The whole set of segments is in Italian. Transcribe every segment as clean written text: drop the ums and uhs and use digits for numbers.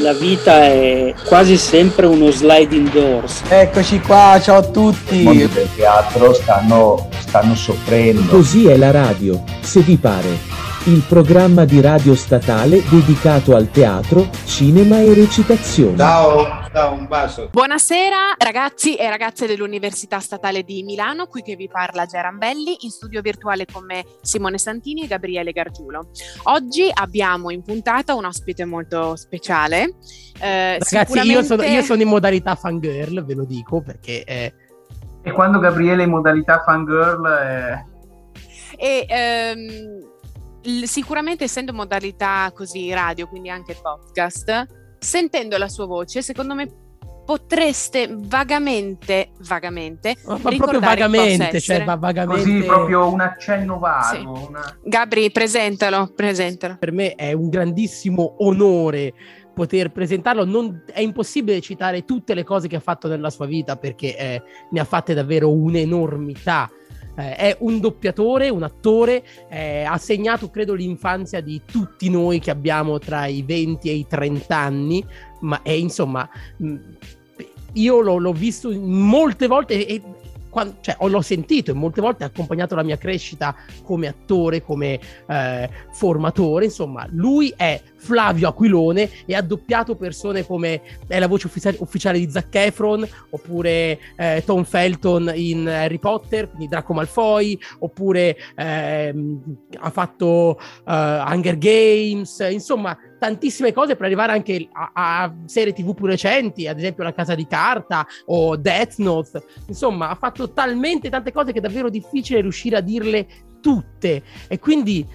la vita è quasi sempre uno sliding doors. Eccoci qua, ciao a tutti. Il mondo del teatro stanno soffrendo. Così è la radio, se vi pare. Il programma di radio statale dedicato al teatro, cinema e recitazione. Ciao, un bacio. Buonasera ragazzi e ragazze dell'Università Statale di Milano, qui che vi parla Gea Rambelli, in studio virtuale con me Simone Santini e Gabriele Gargiulo. Oggi abbiamo in puntata un ospite molto speciale. Ragazzi, sicuramente... io sono in modalità fangirl, ve lo dico, perché... E quando Gabriele è in modalità fangirl... Sicuramente, essendo modalità così radio, quindi anche podcast, sentendo la sua voce, secondo me potreste vagamente ma ricordare, proprio vagamente, cioè vagamente, così proprio un accenno vago. Sì. Gabri, presentalo. Per me è un grandissimo onore poter presentarlo. È impossibile citare tutte le cose che ha fatto nella sua vita, perché ne ha fatte davvero un'enormità. È un doppiatore, un attore, ha segnato credo l'infanzia di tutti noi che abbiamo tra i 20 e i 30 anni, ma insomma io l'ho visto molte volte e l'ho sentito e molte volte ha accompagnato la mia crescita come attore, come formatore. Insomma, lui è Flavio Aquilone e ha doppiato persone come è la voce ufficiale di Zac Efron, oppure Tom Felton in Harry Potter, quindi Draco Malfoy, oppure ha fatto Hunger Games, insomma tantissime cose, per arrivare anche a serie TV più recenti, ad esempio La Casa di Carta o Death Note. Insomma, ha fatto talmente tante cose che è davvero difficile riuscire a dirle tutte, e quindi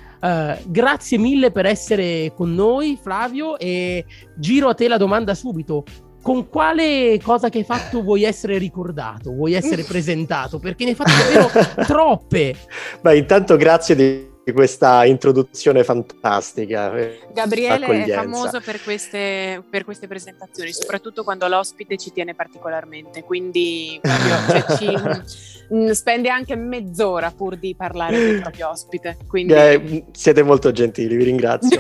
grazie mille per essere con noi, Flavio, e giro a te la domanda subito: con quale cosa che hai fatto vuoi essere ricordato, vuoi essere presentato, perché ne hai fatto davvero troppe? Beh, intanto grazie di questa introduzione fantastica. Gabriele è famoso per queste presentazioni, soprattutto quando l'ospite ci tiene particolarmente, quindi spende anche mezz'ora pur di parlare con il proprio ospite, quindi... Siete molto gentili, vi ringrazio.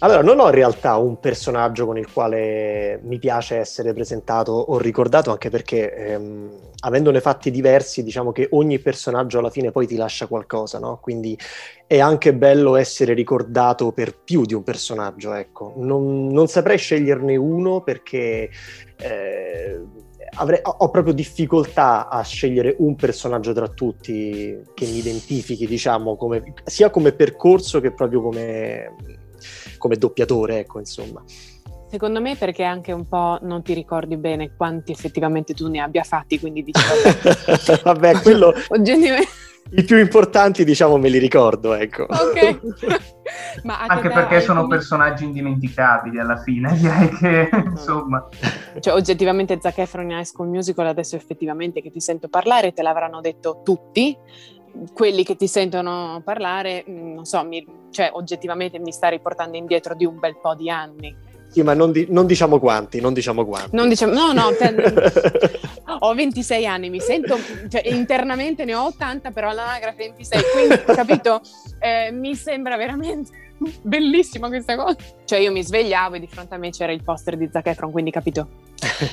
Allora, non ho in realtà un personaggio con il quale mi piace essere presentato o ricordato, anche perché avendone fatti diversi, diciamo che ogni personaggio alla fine poi ti lascia qualcosa, no? Quindi è anche bello essere ricordato per più di un personaggio, ecco. Non saprei sceglierne uno, perché ho proprio difficoltà a scegliere un personaggio tra tutti che mi identifichi, diciamo, sia come percorso che proprio come doppiatore, ecco, insomma. Secondo me perché anche un po' non ti ricordi bene quanti effettivamente tu ne abbia fatti, quindi diciamo... Vabbè, quello... I più importanti, diciamo, me li ricordo, ecco. Ok. Ma anche perché sono personaggi indimenticabili alla fine, direi che, insomma... Cioè, oggettivamente Zac Efron in High School Musical, adesso effettivamente che ti sento parlare, te l'avranno detto tutti, quelli che ti sentono parlare, non so, oggettivamente mi sta riportando indietro di un bel po' di anni. Sì, ma non diciamo quanti, ho 26 anni, mi sento, internamente ne ho 80, però all'anagrafe 26, quindi, capito? Mi sembra veramente... bellissima questa cosa, cioè io mi svegliavo e di fronte a me c'era il poster di Zac Efron, quindi capito,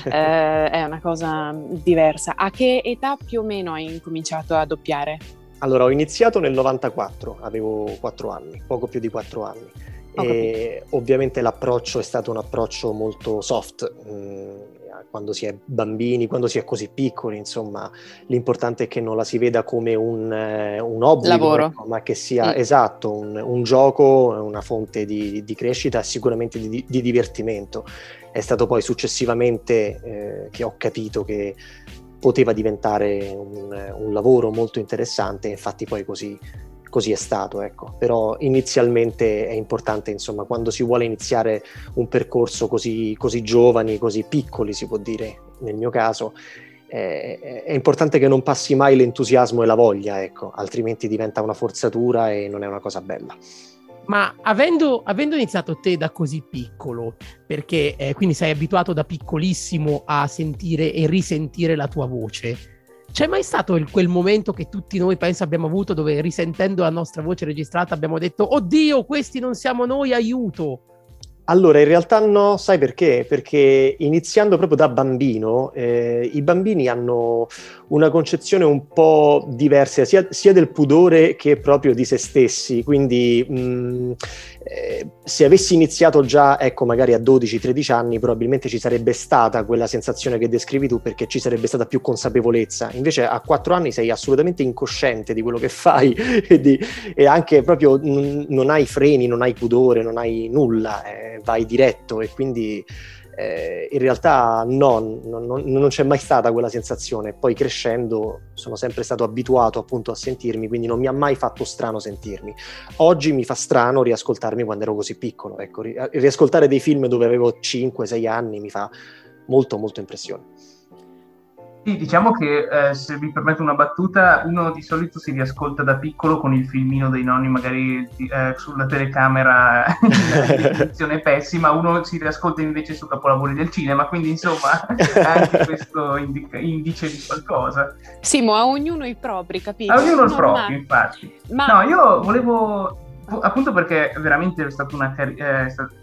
è una cosa diversa. A che età più o meno hai incominciato a doppiare? Allora, ho iniziato nel 94, avevo 4 anni, poco più di 4 anni, e ovviamente l'approccio è stato un approccio molto soft, quando si è bambini, quando si è così piccoli, insomma, l'importante è che non la si veda come un obbligo, lavoro. Ma che sia esatto, un gioco, una fonte di crescita, sicuramente di divertimento. È stato poi successivamente che ho capito che poteva diventare un lavoro molto interessante, infatti poi così è stato, ecco. Però inizialmente è importante, insomma, quando si vuole iniziare un percorso così giovani, così piccoli, si può dire, nel mio caso, è importante che non passi mai l'entusiasmo e la voglia, ecco, altrimenti diventa una forzatura e non è una cosa bella. Ma avendo iniziato te da così piccolo, perché quindi sei abituato da piccolissimo a sentire e risentire la tua voce, c'è mai stato quel momento che tutti noi penso abbiamo avuto, dove risentendo la nostra voce registrata abbiamo detto: oddio, questi non siamo noi, aiuto? Allora, in realtà no, sai perché? Perché iniziando proprio da bambino, i bambini hanno una concezione un po' diversa, sia del pudore che proprio di se stessi, quindi se avessi iniziato già, ecco, magari a 12-13 anni, probabilmente ci sarebbe stata quella sensazione che descrivi tu, perché ci sarebbe stata più consapevolezza. Invece a 4 anni sei assolutamente incosciente di quello che fai e anche proprio non hai freni, non hai pudore, non hai nulla, vai diretto, e quindi in realtà non c'è mai stata quella sensazione. Poi crescendo sono sempre stato abituato appunto a sentirmi, quindi non mi ha mai fatto strano sentirmi. Oggi mi fa strano riascoltarmi quando ero così piccolo, ecco, riascoltare dei film dove avevo 5-6 anni mi fa molto molto impressione. Sì, diciamo che se mi permette una battuta, uno di solito si riascolta da piccolo con il filmino dei nonni, magari sulla telecamera in condizione pessima, uno si riascolta invece su capolavori del cinema, quindi insomma anche questo indice di qualcosa. Sì, ma a ognuno i propri, capito? A ognuno il proprio, ma... infatti. Ma... No, io volevo... Appunto perché veramente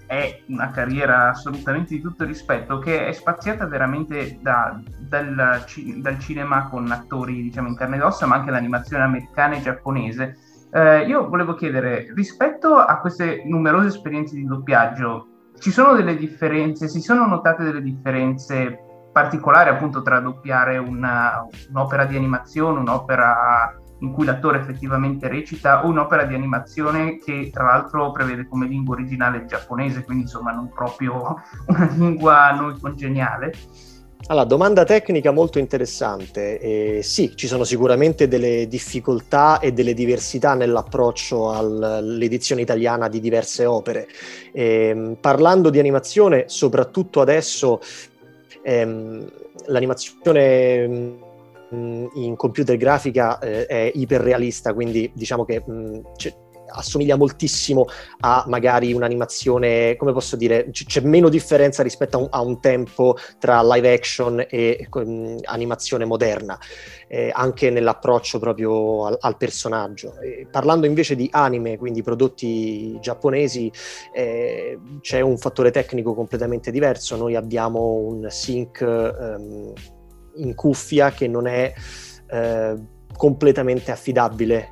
è una carriera assolutamente di tutto rispetto, che è spaziata veramente dal cinema con attori, diciamo, in carne ed ossa, ma anche l'animazione americana e giapponese. Io volevo chiedere, rispetto a queste numerose esperienze di doppiaggio, ci sono delle differenze, si sono notate delle differenze particolari appunto tra doppiare un'opera di animazione, un'opera in cui l'attore effettivamente recita, o un'opera di animazione che tra l'altro prevede come lingua originale il giapponese, quindi insomma non proprio una lingua a noi congeniale? Allora, domanda tecnica molto interessante. Sì, ci sono sicuramente delle difficoltà e delle diversità nell'approccio all'edizione italiana di diverse opere. Parlando di animazione, soprattutto adesso, l'animazione in computer grafica è iperrealista, quindi diciamo che assomiglia moltissimo a magari un'animazione, come posso dire, c'è meno differenza rispetto a un tempo tra live action e animazione moderna, anche nell'approccio proprio al personaggio. Parlando invece di anime, quindi prodotti giapponesi, c'è un fattore tecnico completamente diverso. Noi abbiamo un sync in cuffia che non è completamente affidabile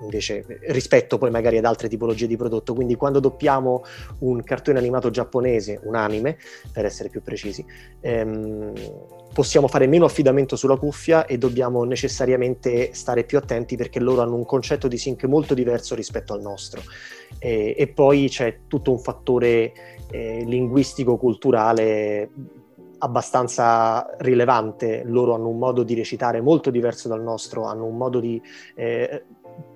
invece rispetto poi magari ad altre tipologie di prodotto, quindi quando doppiamo un cartone animato giapponese, un anime per essere più precisi, possiamo fare meno affidamento sulla cuffia e dobbiamo necessariamente stare più attenti, perché loro hanno un concetto di sync molto diverso rispetto al nostro, e poi c'è tutto un fattore linguistico-culturale abbastanza rilevante. Loro hanno un modo di recitare molto diverso dal nostro, hanno un modo di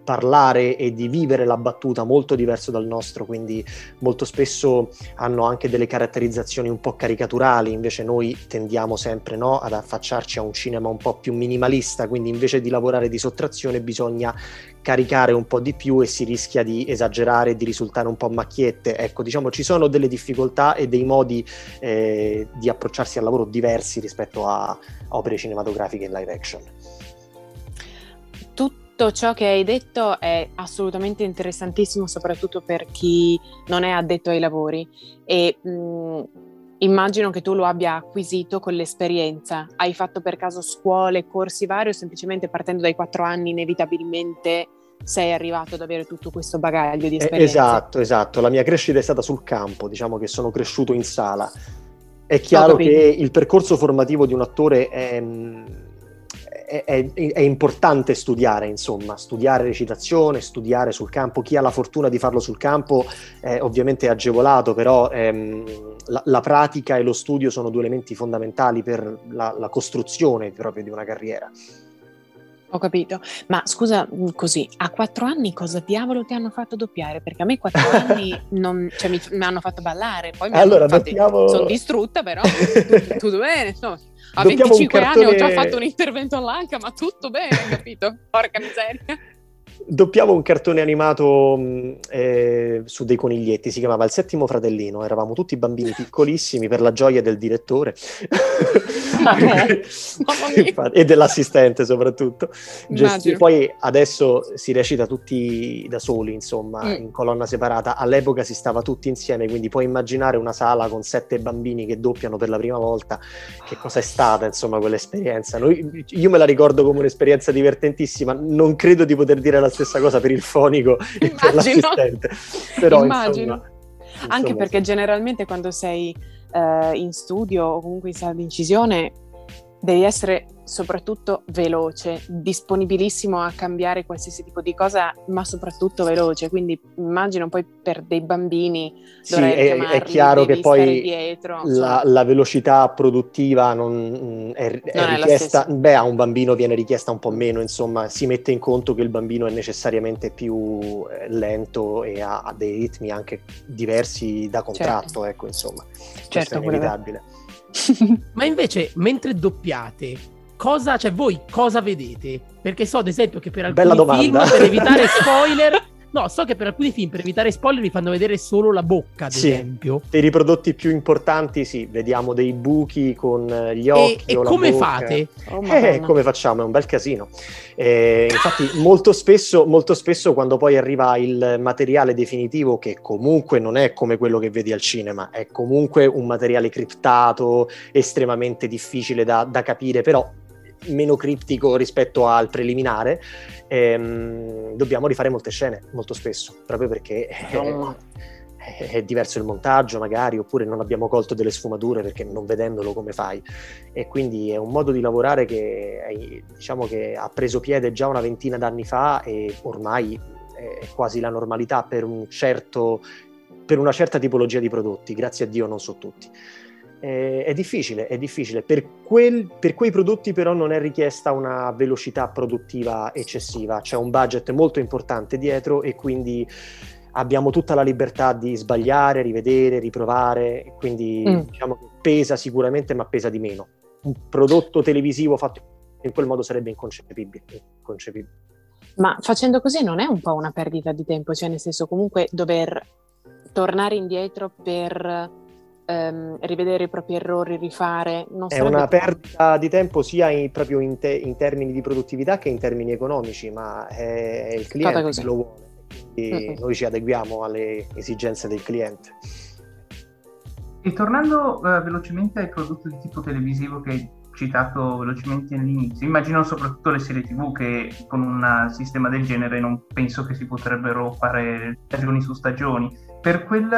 parlare e di vivere la battuta molto diverso dal nostro, quindi molto spesso hanno anche delle caratterizzazioni un po' caricaturali, invece noi tendiamo sempre, no, ad affacciarci a un cinema un po' più minimalista, quindi invece di lavorare di sottrazione bisogna caricare un po' di più e si rischia di esagerare, di risultare un po' macchiette. Ecco, diciamo, ci sono delle difficoltà e dei modi di approcciarsi al lavoro diversi rispetto a opere cinematografiche in live action. Tutto ciò che hai detto è assolutamente interessantissimo, soprattutto per chi non è addetto ai lavori, e immagino che tu lo abbia acquisito con l'esperienza. Hai fatto per caso scuole, corsi vari, o semplicemente partendo dai 4 anni inevitabilmente sei arrivato ad avere tutto questo bagaglio di esperienza? Esatto, la mia crescita è stata sul campo, diciamo che sono cresciuto in sala. È chiaro che il percorso formativo di un attore è importante studiare, insomma, studiare recitazione, studiare sul campo. Chi ha la fortuna di farlo sul campo ovviamente è agevolato, però la pratica e lo studio sono due elementi fondamentali per la costruzione proprio di una carriera. Ho capito, ma scusa, così, a 4 anni cosa diavolo ti hanno fatto doppiare? Perché a me 4 anni mi hanno fatto ballare, poi sono distrutta, però tutto bene, insomma. A 25 anni ho già fatto un intervento all'anca, ma tutto bene, capito? Porca miseria. doppiavo un cartone animato su dei coniglietti, si chiamava Il Settimo Fratellino, eravamo tutti bambini piccolissimi per la gioia del direttore e dell'assistente soprattutto. Poi adesso si recita tutti da soli, insomma, in colonna separata, all'epoca si stava tutti insieme, quindi puoi immaginare una sala con 7 bambini che doppiano per la prima volta, che cosa è stata insomma quell'esperienza. Io me la ricordo come un'esperienza divertentissima, non credo di poter dire la stessa cosa per il fonico e per l'assistente, però insomma, anche perché generalmente quando sei in studio o comunque in sala di incisione devi essere soprattutto veloce, disponibilissimo a cambiare qualsiasi tipo di cosa, ma soprattutto veloce, quindi immagino poi per dei bambini è chiaro che poi dietro, la velocità produttiva non è richiesta, a un bambino viene richiesta un po' meno, insomma si mette in conto che il bambino è necessariamente più lento e ha dei ritmi anche diversi da contratto, ecco, insomma certo, è inevitabile. Ma invece mentre doppiate voi cosa vedete? Perché so ad esempio che per alcuni film per evitare spoiler vi fanno vedere solo la bocca, ad esempio. Per i prodotti più importanti vediamo dei buchi con gli occhi e o come la bocca. Fate? Come facciamo? È un bel casino. Infatti molto spesso quando poi arriva il materiale definitivo, che comunque non è come quello che vedi al cinema, è comunque un materiale criptato, estremamente difficile da capire, però meno criptico rispetto al preliminare, dobbiamo rifare molte scene molto spesso, proprio perché è diverso il montaggio magari, oppure non abbiamo colto delle sfumature perché non vedendolo come fai, e quindi è un modo di lavorare che diciamo che ha preso piede già una 20 d'anni fa e ormai è quasi la normalità per una certa tipologia di prodotti, grazie a Dio non so tutti. È difficile. Per quei prodotti però non è richiesta una velocità produttiva eccessiva, c'è un budget molto importante dietro e quindi abbiamo tutta la libertà di sbagliare, rivedere, riprovare, quindi diciamo che pesa sicuramente, ma pesa di meno. Un prodotto televisivo fatto in quel modo sarebbe inconcepibile. Ma facendo così non è un po' una perdita di tempo? Cioè, nel senso, comunque dover tornare indietro per rivedere i propri errori, rifare, non è una perdita di tempo sia in termini di produttività che in termini economici, ma è il cliente che lo vuole, quindi noi ci adeguiamo alle esigenze del cliente. E tornando velocemente ai prodotti di tipo televisivo che hai citato velocemente all'inizio, immagino soprattutto le serie TV, che con un sistema del genere non penso che si potrebbero fare stagioni su stagioni. Per quel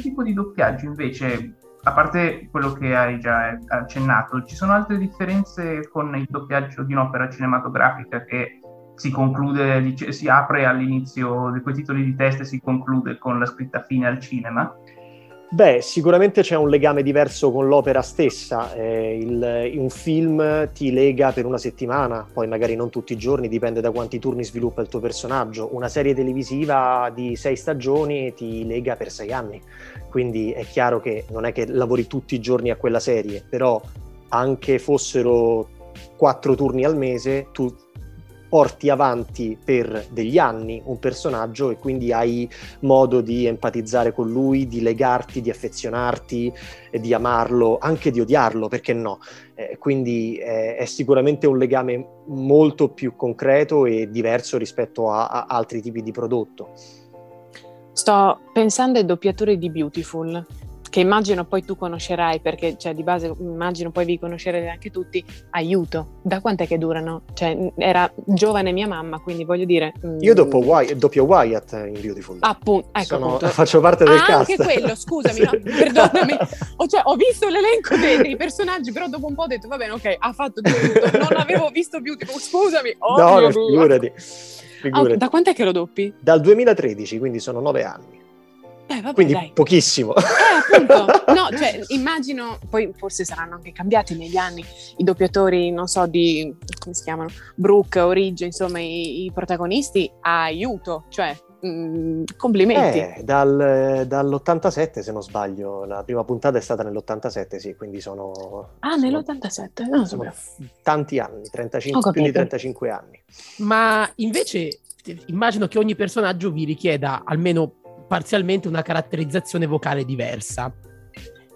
tipo di doppiaggio invece, a parte quello che hai già accennato, ci sono altre differenze con il doppiaggio di un'opera cinematografica che si conclude, si apre all'inizio di quei titoli di testa e si conclude con la scritta fine al cinema? Beh, sicuramente c'è un legame diverso con l'opera stessa, un film ti lega per una settimana, poi magari non tutti i giorni, dipende da quanti turni sviluppa il tuo personaggio. Una serie televisiva di 6 stagioni ti lega per 6 anni, quindi è chiaro che non è che lavori tutti i giorni a quella serie, però anche fossero 4 turni al mese, tu porti avanti per degli anni un personaggio e quindi hai modo di empatizzare con lui, di legarti, di affezionarti, di amarlo, anche di odiarlo, perché no? Quindi è sicuramente un legame molto più concreto e diverso rispetto a altri tipi di prodotto. Sto pensando ai doppiatori di Beautiful, che immagino poi tu conoscerai, perché cioè, di base immagino poi vi conoscerete anche tutti. Aiuto, da quant'è che durano? Cioè, era giovane mia mamma, quindi voglio dire... Io dopo doppio Wyatt in Beautiful. Appunto. Faccio parte del cast. Anche quello, scusami, sì. No, perdonami. Ho visto l'elenco dei personaggi, però dopo un po' ho detto, va bene, ok, ha fatto tutto, non avevo visto Beautiful, scusami. No, figurati. Da quant'è che lo doppi? Dal 2013, quindi sono 9 anni. Vabbè, quindi dai. Pochissimo. Appunto. No, cioè, immagino, poi forse saranno anche cambiati negli anni i doppiatori, non so, di, come si chiamano, Brooke, Origio, insomma, i protagonisti. Aiuto, cioè, complimenti. Dall'87, se non sbaglio, la prima puntata è stata nell'87, sì, quindi sono... nell'87? Non lo so. Tanti anni, più di 35 anni. Ma invece... immagino che ogni personaggio vi richieda almeno parzialmente una caratterizzazione vocale diversa.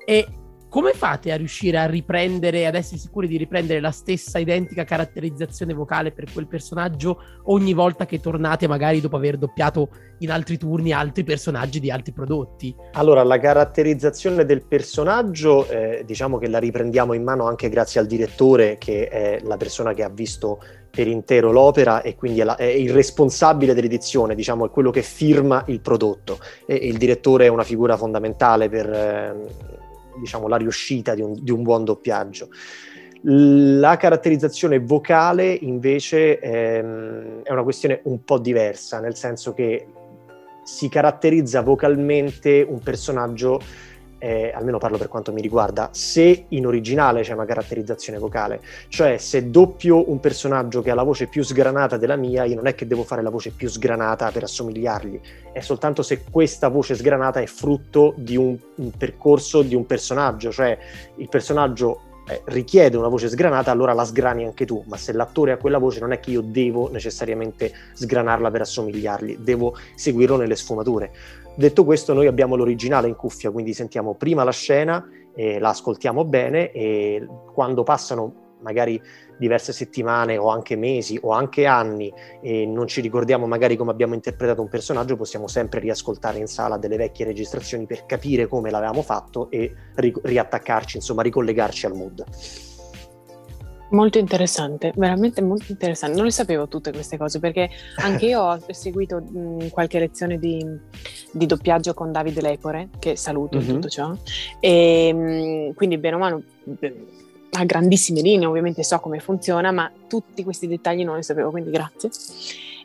E come fate a riuscire a riprendere, ad essere sicuri di riprendere la stessa identica caratterizzazione vocale per quel personaggio ogni volta che tornate, magari dopo aver doppiato in altri turni altri personaggi di altri prodotti? Allora, la caratterizzazione del personaggio, diciamo che la riprendiamo in mano anche grazie al direttore, che è la persona che ha visto per intero l'opera e quindi è il responsabile dell'edizione, diciamo, è quello che firma il prodotto. E il direttore è una figura fondamentale per... diciamo la riuscita di un buon doppiaggio. La caratterizzazione vocale invece è una questione un po' diversa, nel senso che si caratterizza vocalmente un personaggio, almeno parlo per quanto mi riguarda, se in originale c'è una caratterizzazione vocale, cioè se doppio un personaggio che ha la voce più sgranata della mia, io non è che devo fare la voce più sgranata per assomigliargli, è soltanto se questa voce sgranata è frutto di un percorso di un personaggio, cioè il personaggio richiede una voce sgranata, allora la sgrani anche tu, ma se l'attore ha quella voce non è che io devo necessariamente sgranarla per assomigliargli, devo seguirlo nelle sfumature. Detto questo, noi abbiamo l'originale in cuffia, quindi sentiamo prima la scena, la ascoltiamo bene e quando passano magari diverse settimane o anche mesi o anche anni e non ci ricordiamo magari come abbiamo interpretato un personaggio, possiamo sempre riascoltare in sala delle vecchie registrazioni per capire come l'avevamo fatto e riattaccarci, insomma ricollegarci al mood. Molto interessante, veramente molto interessante. Non le sapevo tutte queste cose, perché anche io ho seguito qualche lezione di doppiaggio con Davide Lepore, che saluto in tutto ciò, e quindi bene o male a grandissime linee ovviamente so come funziona, ma tutti questi dettagli non li sapevo, quindi grazie.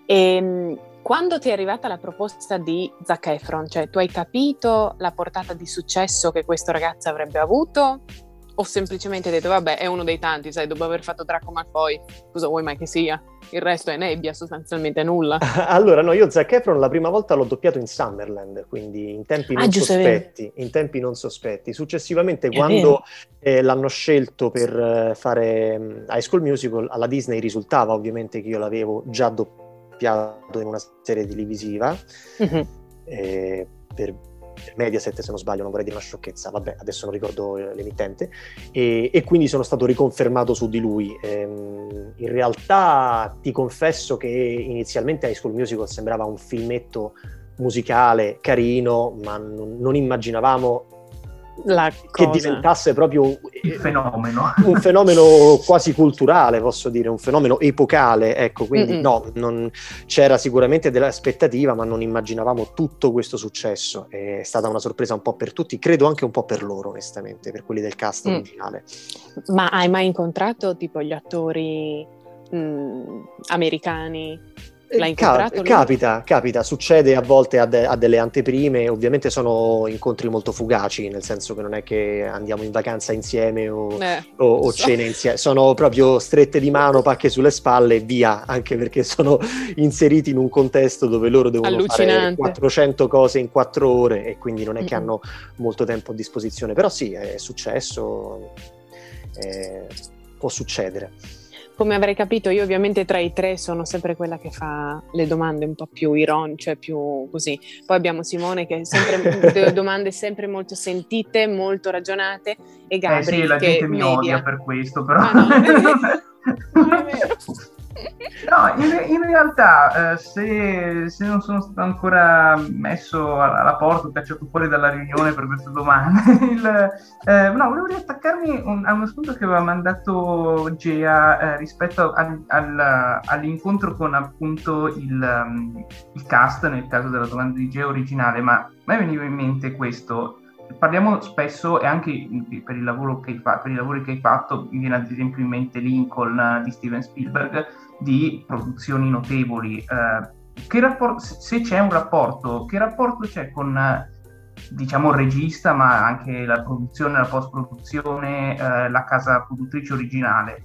E quando ti è arrivata la proposta di Zac Efron, cioè tu hai capito la portata di successo che questo ragazzo avrebbe avuto? Ho semplicemente detto vabbè, è uno dei tanti, sai, dopo aver fatto Draco Malfoy cosa vuoi mai che sia, il resto è nebbia, sostanzialmente nulla. Allora no, io Zac Efron la prima volta l'ho doppiato in Summerland, quindi in tempi non sospetti, successivamente quando l'hanno scelto per fare High School Musical alla Disney, risultava ovviamente che io l'avevo già doppiato in una serie televisiva per Mediaset, se non sbaglio, non vorrei dire una sciocchezza, vabbè, adesso non ricordo l'emittente, e quindi sono stato riconfermato su di lui. In realtà ti confesso che inizialmente High School Musical sembrava un filmetto musicale carino, ma non immaginavamo che diventasse proprio il fenomeno. Un fenomeno quasi culturale, posso dire, un fenomeno epocale, ecco, quindi c'era sicuramente dell'aspettativa, ma non immaginavamo tutto questo successo. È stata una sorpresa un po' per tutti, credo anche un po' per loro, onestamente, per quelli del cast originale. Ma hai mai incontrato tipo gli attori americani? Capita, succede a volte a delle anteprime, ovviamente sono incontri molto fugaci, nel senso che non è che andiamo in vacanza insieme o cene insieme, sono proprio strette di mano, pacche sulle spalle e via, anche perché sono inseriti in un contesto dove loro devono fare 400 cose in 4 ore e quindi non è che hanno molto tempo a disposizione, però sì, è successo, può succedere. Come avrei capito, io ovviamente tra i tre sono sempre quella che fa le domande un po' più ironiche, cioè più così. Poi abbiamo Simone che sempre delle domande sempre molto sentite, molto ragionate, e Gabri sì, la che gente mi odia per questo, però. Ah, no, non è vero. No, in realtà se non sono stato ancora messo alla porta, cacciato fuori dalla riunione per queste domande, no, volevo riattaccarmi a uno spunto che aveva mandato Gea rispetto all'incontro con appunto il cast, nel caso della domanda di Gea originale, ma a me veniva in mente questo. Parliamo spesso, e anche per il lavoro che hai fatto, mi viene ad esempio in mente Lincoln di Steven Spielberg, di produzioni notevoli. Se c'è un rapporto, che rapporto c'è con, diciamo, il regista, ma anche la produzione, la post-produzione, la casa produttrice originale?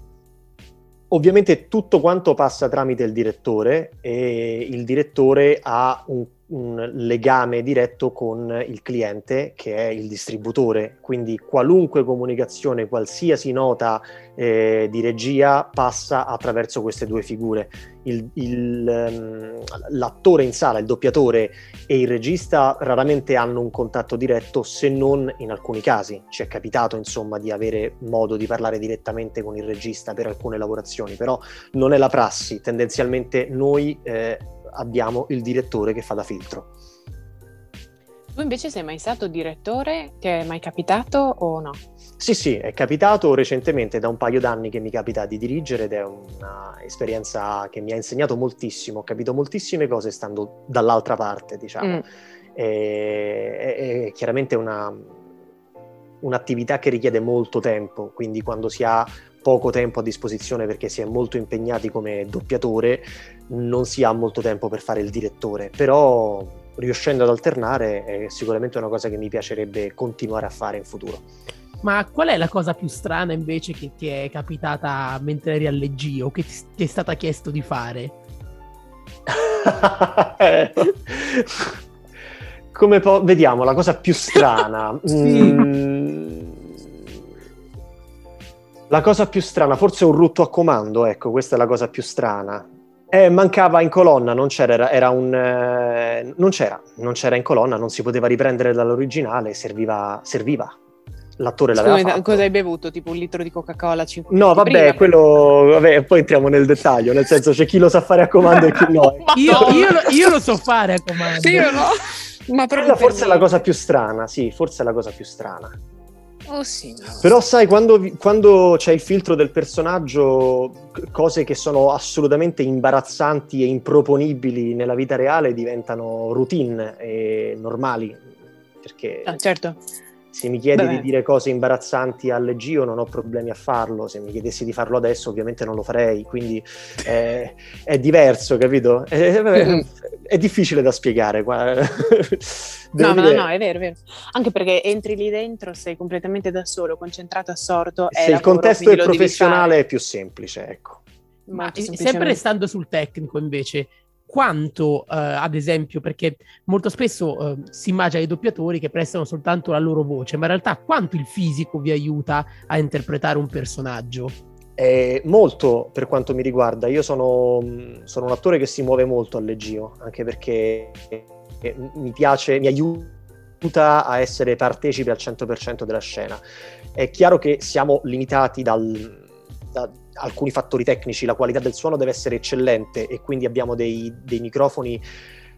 Ovviamente tutto quanto passa tramite il direttore, e il direttore ha un un legame diretto con il cliente, che è il distributore, quindi qualunque comunicazione, qualsiasi nota di regia passa attraverso queste due figure. L'attore in sala, il doppiatore e il regista raramente hanno un contatto diretto, se non in alcuni casi. Ci è capitato, insomma, di avere modo di parlare direttamente con il regista per alcune lavorazioni, però non è la prassi. Tendenzialmente noi abbiamo il direttore che fa da filtro. Tu invece sei mai stato direttore? Ti è mai capitato o no? Sì, è capitato recentemente, da un paio d'anni che mi capita di dirigere, ed è un'esperienza che mi ha insegnato moltissimo. Ho capito moltissime cose stando dall'altra parte, diciamo. È chiaramente un'attività che richiede molto tempo, quindi quando si ha poco tempo a disposizione, perché si è molto impegnati come doppiatore, non si ha molto tempo per fare il direttore, però riuscendo ad alternare è sicuramente una cosa che mi piacerebbe continuare a fare in futuro. Ma qual è la cosa più strana invece che ti è capitata mentre eri al leggio, o che ti è stata chiesto di fare? Vediamo, la cosa più strana... Sì. La cosa più strana, forse un rutto a comando, ecco, questa è la cosa più strana. Mancava in colonna, non c'era, non c'era in colonna, non si poteva riprendere dall'originale, serviva. L'attore l'aveva fatto. Cosa hai bevuto? Tipo un litro di Coca-Cola? 5 no, vabbè, prima. Quello... Vabbè, poi entriamo nel dettaglio, nel senso c'è chi lo sa fare a comando e chi no. io lo so fare a comando. Sì, io no? Ma proprio forse è la cosa più strana, sì, forse è la cosa più strana. Oh, sì, no. Però sai, quando c'è il filtro del personaggio, cose che sono assolutamente imbarazzanti e improponibili nella vita reale diventano routine e normali, perché certo. Se mi chiedi di dire cose imbarazzanti al Gio non ho problemi a farlo, se mi chiedessi di farlo adesso ovviamente non lo farei, quindi è diverso, capito? È difficile da spiegare. No, è vero, è vero. Anche perché entri lì dentro, sei completamente da solo, concentrato, assorto. Se il contesto è professionale è più semplice, ecco. Ma sempre restando sul tecnico invece... Quanto, ad esempio, perché molto spesso si immagina i doppiatori che prestano soltanto la loro voce, ma in realtà quanto il fisico vi aiuta a interpretare un personaggio? Molto, per quanto mi riguarda. Io sono un attore che si muove molto al leggio, anche perché mi aiuta a essere partecipe al 100% della scena. È chiaro che siamo limitati da alcuni fattori tecnici, la qualità del suono deve essere eccellente e quindi abbiamo dei microfoni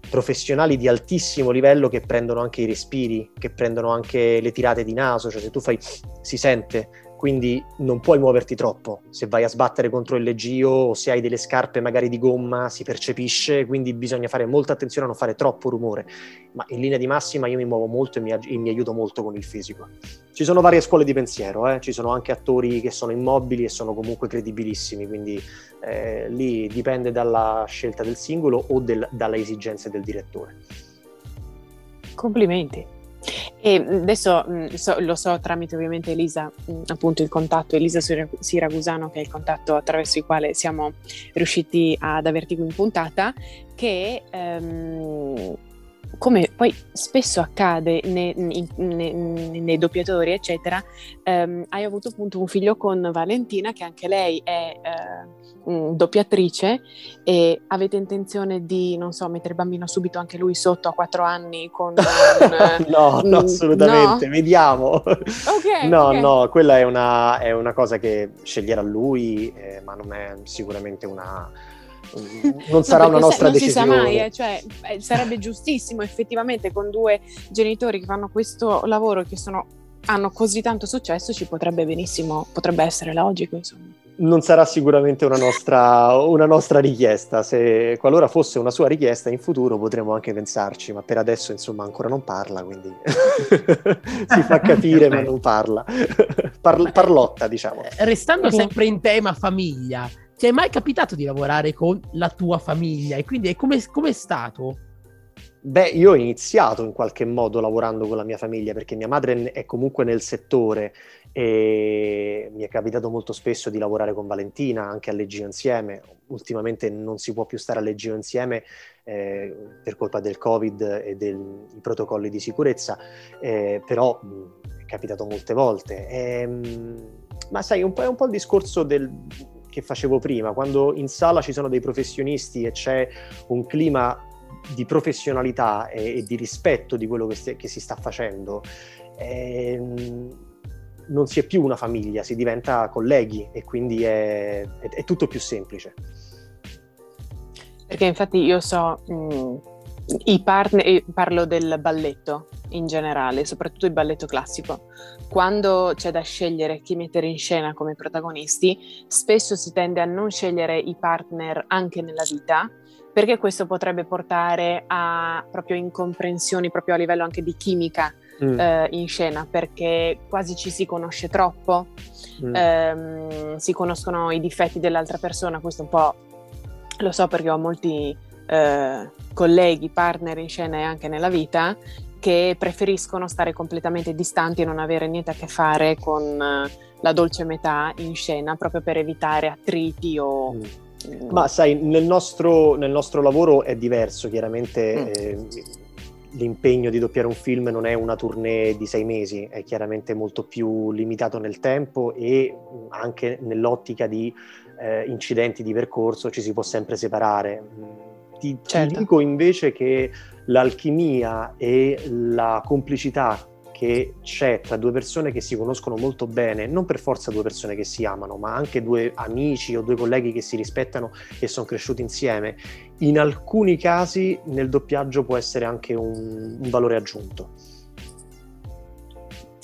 professionali di altissimo livello che prendono anche i respiri, che prendono anche le tirate di naso, cioè se tu fai si sente, quindi non puoi muoverti troppo, se vai a sbattere contro il leggio o se hai delle scarpe magari di gomma si percepisce, quindi bisogna fare molta attenzione a non fare troppo rumore, ma in linea di massima io mi muovo molto e mi aiuto molto con il fisico. Ci sono varie scuole di pensiero, ci sono anche attori che sono immobili e sono comunque credibilissimi, quindi lì dipende dalla scelta del singolo o dalle esigenze del direttore. Complimenti. E adesso lo so tramite ovviamente Elisa, appunto il contatto, Elisa Siracusano, che è il contatto attraverso il quale siamo riusciti ad averti qui in puntata, che come poi spesso accade nei doppiatori eccetera, hai avuto appunto un figlio con Valentina, che anche lei è doppiatrice, e avete intenzione di, non so, mettere il bambino subito anche lui sotto a 4 anni con no, assolutamente no? Vediamo. Okay, no, quella è una cosa che sceglierà lui, ma non è sicuramente non sarà una nostra decisione. Non si sa mai, cioè, sarebbe giustissimo effettivamente, con 2 genitori che fanno questo lavoro e che hanno così tanto successo, ci potrebbe benissimo, potrebbe essere logico, insomma. Non sarà sicuramente una nostra richiesta, se qualora fosse una sua richiesta in futuro potremo anche pensarci, ma per adesso insomma ancora non parla, quindi si fa capire ma non parla. Parlotta, diciamo. Restando sempre in tema famiglia, ti è mai capitato di lavorare con la tua famiglia? E quindi come è stato? Beh, io ho iniziato in qualche modo lavorando con la mia famiglia, perché mia madre è comunque nel settore e mi è capitato molto spesso di lavorare con Valentina anche a Leggio Insieme. Ultimamente non si può più stare a Leggio Insieme per colpa del Covid e dei protocolli di sicurezza, però è capitato molte volte. Ma sai, è un po' il discorso che facevo prima, quando in sala ci sono dei professionisti e c'è un clima di professionalità e di rispetto di quello che si sta facendo, non si è più una famiglia, si diventa colleghi, e quindi è tutto più semplice. Perché infatti io so i partner, parlo del balletto in generale, soprattutto il balletto classico, quando c'è da scegliere chi mettere in scena come protagonisti, spesso si tende a non scegliere i partner anche nella vita, perché questo potrebbe portare a proprio incomprensioni, proprio a livello anche di chimica in scena, perché quasi ci si conosce troppo, si conoscono i difetti dell'altra persona. Questo un po' lo so perché ho molti colleghi, partner in scena e anche nella vita, che preferiscono stare completamente distanti e non avere niente a che fare con la dolce metà in scena, proprio per evitare attriti o... Ma sai, nel nostro lavoro è diverso, chiaramente l'impegno di doppiare un film non è una tournée di 6 mesi, è chiaramente molto più limitato nel tempo, e anche nell'ottica di incidenti di percorso ci si può sempre separare. Ti dico invece che l'alchimia e la complicità che c'è tra 2 persone che si conoscono molto bene, non per forza 2 persone che si amano, ma anche 2 amici o 2 colleghi che si rispettano e sono cresciuti insieme, in alcuni casi nel doppiaggio può essere anche un valore aggiunto.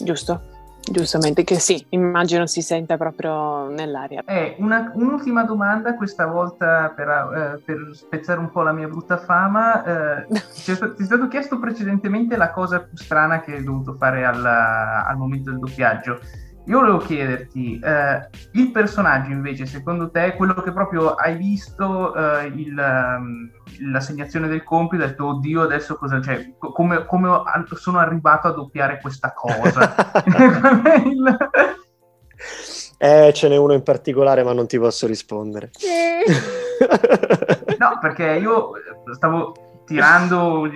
Giusto, giustamente, che sì, immagino si senta proprio nell'aria. Un'ultima domanda, questa volta per spezzare un po' la mia brutta fama. Ti è stato chiesto precedentemente la cosa più strana che hai dovuto fare al momento del doppiaggio. Io volevo chiederti, il personaggio invece, secondo te, quello che proprio hai visto, l'assegnazione del compito, hai detto, oddio, adesso cosa c'è? Come sono arrivato a doppiare questa cosa? Ce n'è uno in particolare, ma non ti posso rispondere. No, perché io stavo... girando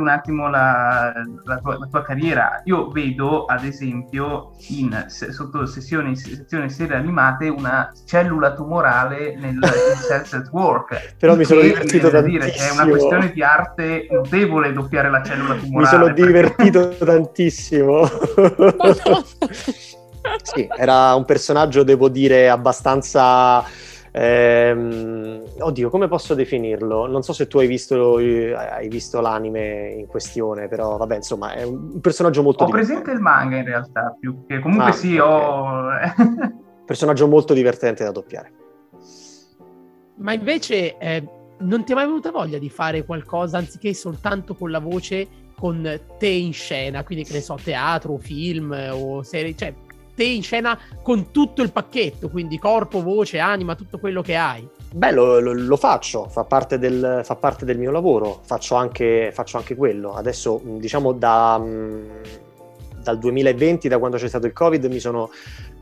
un attimo la tua carriera, io vedo ad esempio sotto sezione serie animate una cellula tumorale nel Sense at Work. Però mi sono divertito tantissimo. Dire, è una questione di arte notevole doppiare la cellula tumorale. Mi sono divertito tantissimo. Sì, era un personaggio, devo dire, abbastanza... oddio, come posso definirlo? Non so se tu hai visto l'anime in questione, però vabbè, insomma, è un personaggio molto... Ho presente il manga in realtà, più che comunque sì, okay. Personaggio molto divertente da doppiare. Ma invece non ti è mai venuta voglia di fare qualcosa anziché soltanto con la voce, con te in scena, quindi che ne so, teatro, film o serie, cioè te in scena con tutto il pacchetto, quindi corpo, voce, anima, tutto quello che hai? Beh, lo faccio, fa parte del mio lavoro, faccio anche quello. Adesso, diciamo, dal 2020, da quando c'è stato il Covid, mi sono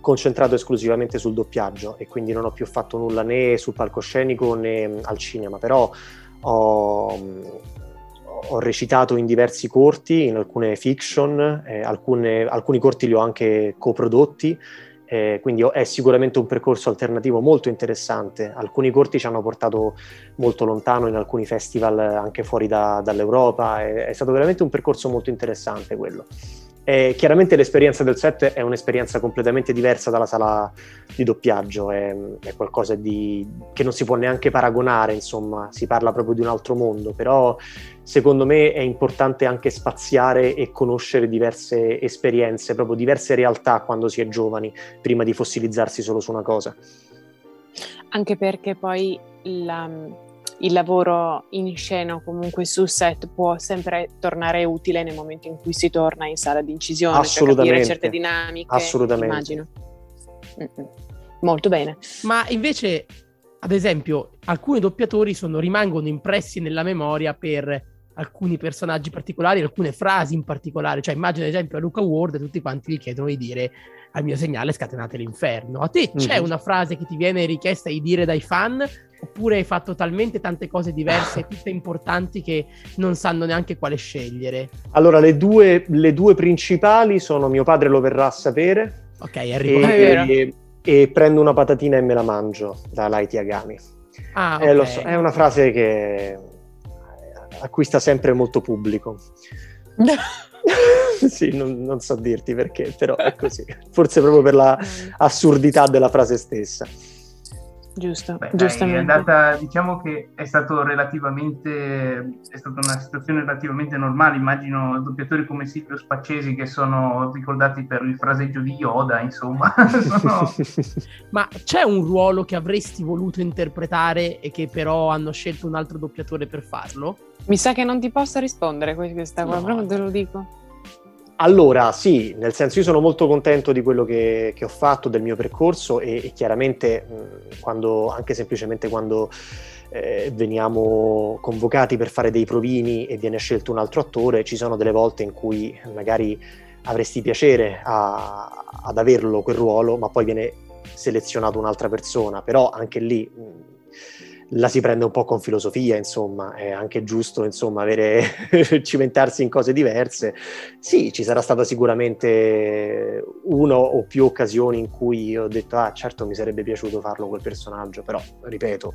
concentrato esclusivamente sul doppiaggio e quindi non ho più fatto nulla né sul palcoscenico né al cinema, però ho recitato in diversi corti, in alcune fiction, alcuni corti li ho anche coprodotti, quindi è sicuramente un percorso alternativo molto interessante. Alcuni corti ci hanno portato molto lontano, in alcuni festival anche fuori dall'Europa, è stato veramente un percorso molto interessante quello. Chiaramente l'esperienza del set è un'esperienza completamente diversa dalla sala di doppiaggio, è qualcosa che non si può neanche paragonare, insomma, si parla proprio di un altro mondo, però secondo me è importante anche spaziare e conoscere diverse esperienze, proprio diverse realtà quando si è giovani, prima di fossilizzarsi solo su una cosa. Anche perché poi il lavoro in scena o comunque sul set può sempre tornare utile nel momento in cui si torna in sala di incisione, assolutamente, cioè capire certe dinamiche, assolutamente, immagino. Molto bene. Ma invece, ad esempio, alcuni doppiatori rimangono impressi nella memoria per alcuni personaggi particolari, alcune frasi in particolare. Cioè immagino ad esempio a Luca Ward tutti quanti gli chiedono di dire "al mio segnale scatenate l'inferno". A te c'è una frase che ti viene richiesta di dire dai fan, oppure hai fatto talmente tante cose diverse, tutte importanti, che non sanno neanche quale scegliere? Allora le due principali sono "mio padre lo verrà a sapere", ok, arrivo, e "prendo una patatina e me la mangio" da Light Yagami. Ah, okay. Lo so, è una frase che acquista sempre molto pubblico. Sì, non so dirti perché, però è così. Forse proprio per la assurdità della frase stessa. Giusto. Beh, giustamente. È andata, diciamo che è stata una situazione relativamente normale. Immagino doppiatori come Silvio Spaccesi, che sono ricordati per il fraseggio di Yoda, insomma. Sono... Ma c'è un ruolo che avresti voluto interpretare e che però hanno scelto un altro doppiatore per farlo? Mi sa che non ti posso rispondere questa cosa, proprio te lo dico. Allora, sì, nel senso, io sono molto contento di quello che ho fatto, del mio percorso, e chiaramente quando veniamo convocati per fare dei provini e viene scelto un altro attore, ci sono delle volte in cui magari avresti piacere ad averlo quel ruolo, ma poi viene selezionato un'altra persona, però anche lì... la si prende un po' con filosofia, insomma, è anche giusto, insomma, cimentarsi in cose diverse. Sì, ci sarà stata sicuramente una o più occasioni in cui io ho detto certo, mi sarebbe piaciuto farlo quel personaggio, però, ripeto,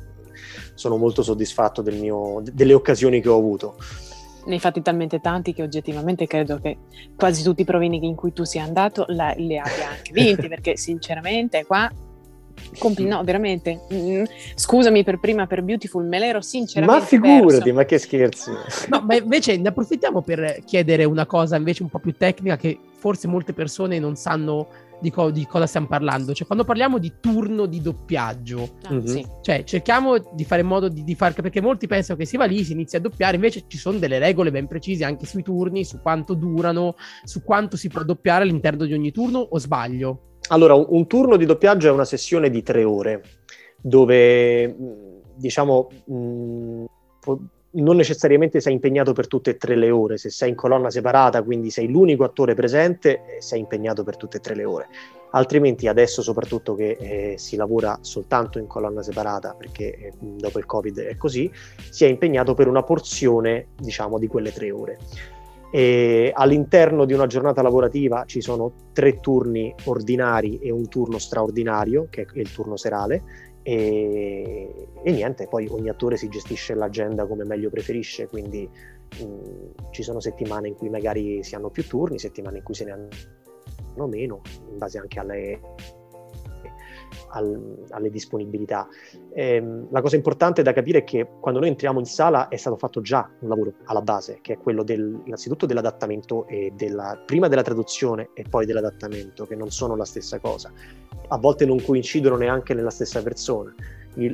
sono molto soddisfatto delle occasioni che ho avuto. Ne hai fatti talmente tanti che oggettivamente credo che quasi tutti i provini in cui tu sia andato le abbia anche vinti, perché sinceramente qua... No, veramente. Scusami per prima per Beautiful, me l'ero sinceramente. Ma figurati, perso. Ma che scherzi. No, ma invece ne approfittiamo per chiedere una cosa invece un po' più tecnica, che forse molte persone non sanno di cosa stiamo parlando. Cioè, quando parliamo di turno di doppiaggio, sì. Cioè, cerchiamo di fare in modo di far, perché molti pensano che si va lì, si inizia a doppiare, invece ci sono delle regole ben precise anche sui turni, su quanto durano, su quanto si può doppiare all'interno di ogni turno, o sbaglio? Allora, un turno di doppiaggio è una sessione di 3 ore, dove, diciamo, non necessariamente sei impegnato per tutte e 3 le ore. Se sei in colonna separata, quindi sei l'unico attore presente, sei impegnato per tutte e 3 le ore. Altrimenti adesso, soprattutto che si lavora soltanto in colonna separata, perché dopo il Covid è così, si è impegnato per una porzione, diciamo, di quelle 3 ore. E all'interno di una giornata lavorativa ci sono 3 turni ordinari e un turno straordinario, che è il turno serale, e niente, poi ogni attore si gestisce l'agenda come meglio preferisce, quindi ci sono settimane in cui magari si hanno più turni, settimane in cui se ne hanno meno, in base anche alle disponibilità. La cosa importante da capire è che quando noi entriamo in sala è stato fatto già un lavoro alla base, che è quello innanzitutto dell'adattamento, e prima della traduzione e poi dell'adattamento, che non sono la stessa cosa, a volte non coincidono neanche nella stessa persona.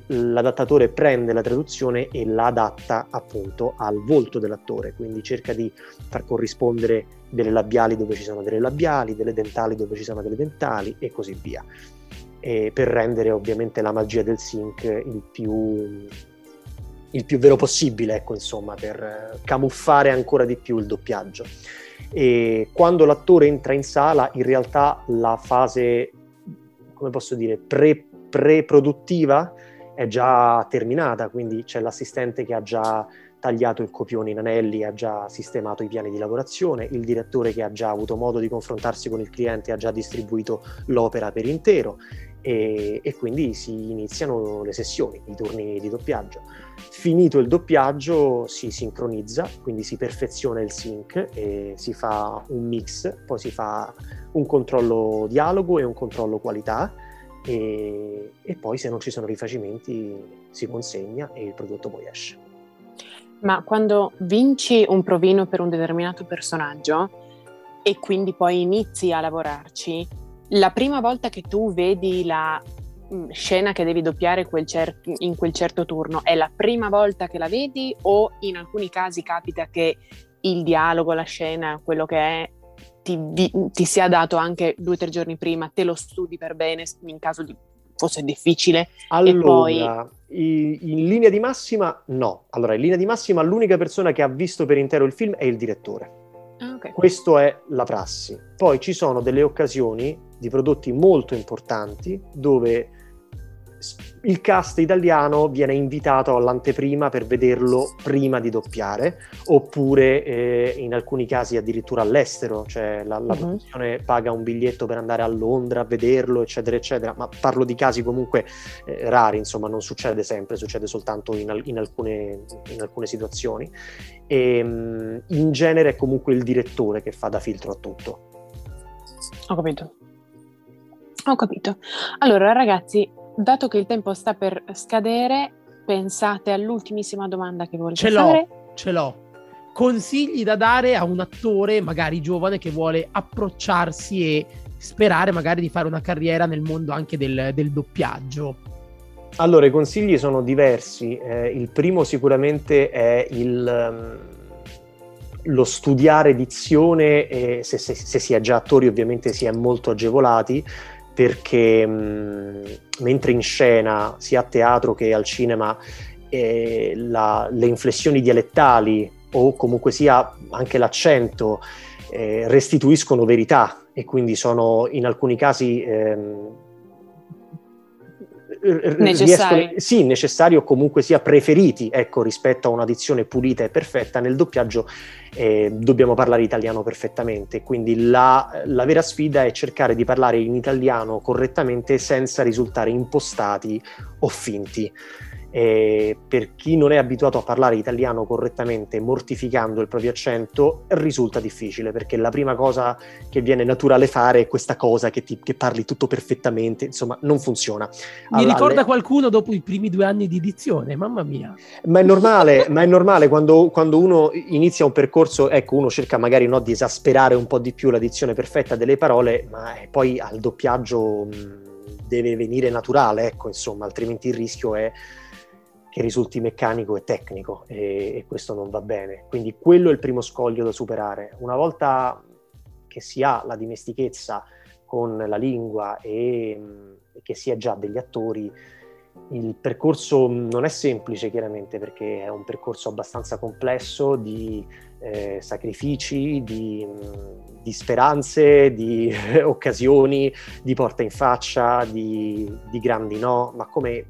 L'adattatore prende la traduzione e la adatta appunto al volto dell'attore, quindi cerca di far corrispondere delle labiali dove ci sono delle labiali, delle dentali dove ci sono delle dentali, e così via. E per rendere ovviamente la magia del sync il più vero possibile, ecco, insomma, per camuffare ancora di più il doppiaggio. E quando l'attore entra in sala, in realtà la fase, come posso dire, preproduttiva è già terminata, quindi c'è l'assistente che ha già tagliato il copione in anelli, ha già sistemato i piani di lavorazione, il direttore che ha già avuto modo di confrontarsi con il cliente, ha già distribuito l'opera per intero, e quindi si iniziano le sessioni, i turni di doppiaggio. Finito il doppiaggio si sincronizza, quindi si perfeziona il sync e si fa un mix, poi si fa un controllo dialogo e un controllo qualità, e poi, se non ci sono rifacimenti, si consegna e il prodotto poi esce. Ma quando vinci un provino per un determinato personaggio e quindi poi inizi a lavorarci, la prima volta che tu vedi la scena che devi doppiare in quel certo turno, è la prima volta che la vedi, o in alcuni casi capita che il dialogo, la scena, quello che è, ti sia dato anche 2 o 3 giorni prima, te lo studi per bene in caso di fosse difficile. Allora, in linea di massima no. Allora, in linea di massima l'unica persona che ha visto per intero il film è il direttore. Okay. Questo è la prassi. Poi ci sono delle occasioni di prodotti molto importanti dove il cast italiano viene invitato all'anteprima per vederlo prima di doppiare, oppure in alcuni casi addirittura all'estero, cioè la produzione paga un biglietto per andare a Londra a vederlo, eccetera eccetera, ma parlo di casi comunque rari, insomma non succede sempre, succede soltanto in alcune situazioni, e in genere è comunque il direttore che fa da filtro a tutto. Ho capito. Allora ragazzi, dato che il tempo sta per scadere, pensate all'ultimissima domanda che volete fare. Ce l'ho. Consigli da dare a un attore, magari giovane, che vuole approcciarsi e sperare magari di fare una carriera nel mondo anche del doppiaggio. Allora, i consigli sono diversi. Il primo sicuramente è lo studiare dizione, se si è già attori ovviamente si è molto agevolati, perché mentre in scena, sia a teatro che al cinema, le inflessioni dialettali o comunque sia anche l'accento restituiscono verità, e quindi sono in alcuni casi necessario, comunque sia preferiti, ecco, rispetto a una dizione pulita e perfetta. Nel doppiaggio dobbiamo parlare italiano perfettamente, quindi la vera sfida è cercare di parlare in italiano correttamente senza risultare impostati o finti. Per chi non è abituato a parlare italiano correttamente mortificando il proprio accento risulta difficile, perché la prima cosa che viene naturale fare è questa cosa che parli tutto perfettamente, insomma non funziona. Ricorda qualcuno dopo i primi 2 anni di dizione, mamma mia. Ma è normale quando uno inizia un percorso, ecco, uno cerca magari di esasperare un po' di più la dizione perfetta delle parole, ma poi al doppiaggio deve venire naturale, ecco, insomma, altrimenti il rischio è che risulti meccanico e tecnico, e questo non va bene. Quindi quello è il primo scoglio da superare. Una volta che si ha la dimestichezza con la lingua e che si è già degli attori, il percorso non è semplice chiaramente, perché è un percorso abbastanza complesso di sacrifici, di speranze, di occasioni, di porta in faccia, di grandi no, ma come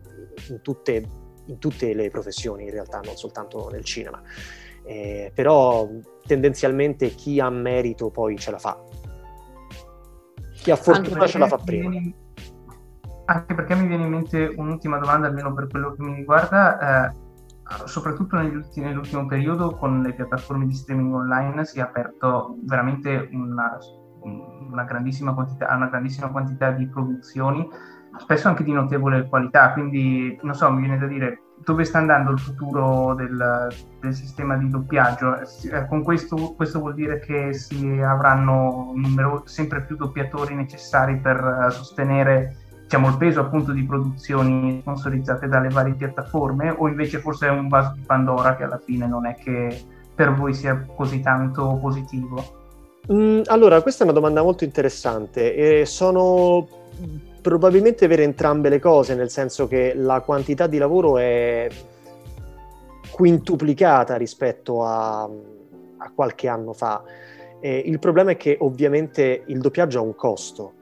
in tutte le professioni in realtà, non soltanto nel cinema, però tendenzialmente chi ha merito poi ce la fa, chi ha fortuna ce la fa prima. Anche perché mi viene in mente un'ultima domanda, almeno per quello che mi riguarda, soprattutto nell'ultimo periodo con le piattaforme di streaming online si è aperto veramente una grandissima quantità di produzioni, spesso anche di notevole qualità, quindi non so, mi viene da dire, dove sta andando il futuro del sistema di doppiaggio? Con questo vuol dire che si avranno sempre più doppiatori necessari per sostenere, diciamo, il peso appunto di produzioni sponsorizzate dalle varie piattaforme, o invece forse è un vaso di Pandora che alla fine non è che per voi sia così tanto positivo? Allora, questa è una domanda molto interessante, e sono probabilmente vere entrambe le cose, nel senso che la quantità di lavoro è quintuplicata rispetto a qualche anno fa, e il problema è che ovviamente il doppiaggio ha un costo,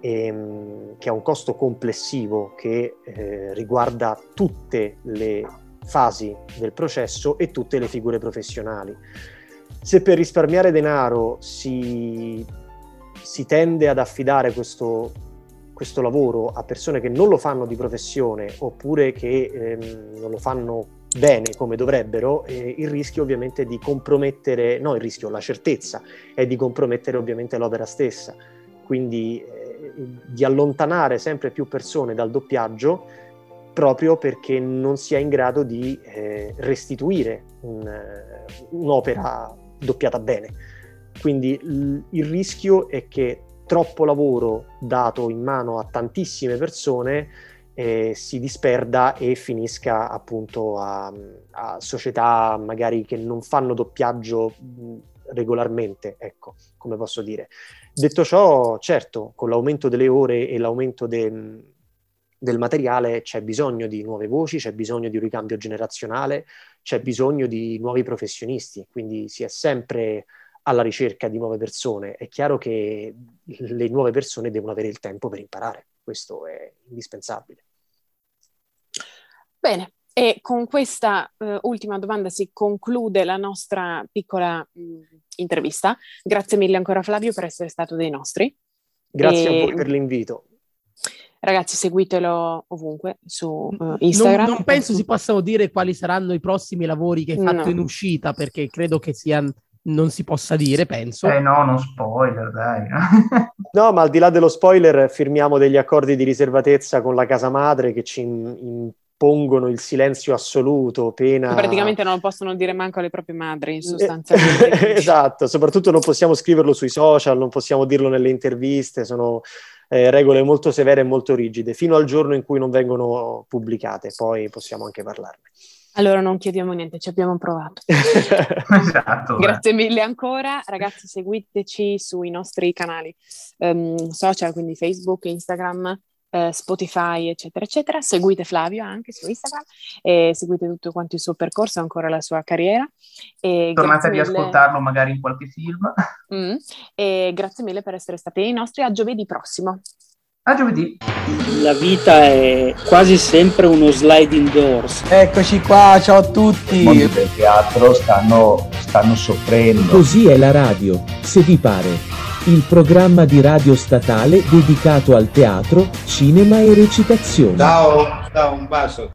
che ha un costo complessivo che riguarda tutte le fasi del processo e tutte le figure professionali. Se per risparmiare denaro si tende ad affidare questo lavoro a persone che non lo fanno di professione, oppure che non lo fanno bene come dovrebbero, il rischio ovviamente è di compromettere, no, il rischio, la certezza è di compromettere ovviamente l'opera stessa, quindi di allontanare sempre più persone dal doppiaggio, proprio perché non si è in grado di restituire un'opera doppiata bene. Quindi il rischio è che troppo lavoro dato in mano a tantissime persone si disperda e finisca appunto a società magari che non fanno doppiaggio regolarmente, ecco, come posso dire. Detto ciò, certo, con l'aumento delle ore e l'aumento del materiale c'è bisogno di nuove voci, c'è bisogno di un ricambio generazionale, c'è bisogno di nuovi professionisti, quindi si è sempre alla ricerca di nuove persone. È chiaro che le nuove persone devono avere il tempo per imparare, questo è indispensabile. Bene, e con questa ultima domanda si conclude la nostra piccola intervista. Grazie mille ancora Flavio per essere stato dei nostri. Grazie a voi per l'invito. Ragazzi, seguitelo ovunque su Instagram. Non penso si possano dire quali saranno i prossimi lavori che hai fatto in uscita, perché credo che non si possa dire, penso. No, non spoiler, dai. No, ma al di là dello spoiler firmiamo degli accordi di riservatezza con la casa madre che ci impongono il silenzio assoluto, pena... Praticamente non lo possono dire manco alle proprie madri, in sostanza. Esatto, soprattutto non possiamo scriverlo sui social, non possiamo dirlo nelle interviste, sono... regole molto severe e molto rigide fino al giorno in cui non vengono pubblicate, poi possiamo anche parlarne. Allora non chiediamo niente, ci abbiamo provato. Esatto, grazie mille ancora ragazzi, seguiteci sui nostri canali social, quindi Facebook, Instagram, Spotify eccetera eccetera. Seguite Flavio anche su Instagram e seguite tutto quanto il suo percorso, ancora la sua carriera, e tornate a riascoltarlo magari in qualche film. E grazie mille per essere stati i nostri. A giovedì prossimo. A giovedì. La vita è quasi sempre uno sliding doors. Eccoci qua, ciao a tutti. I mondi del teatro stanno soffrendo. Così è la radio, se vi pare. Il programma di radio statale dedicato al teatro, cinema e recitazione. Ciao, un bacio.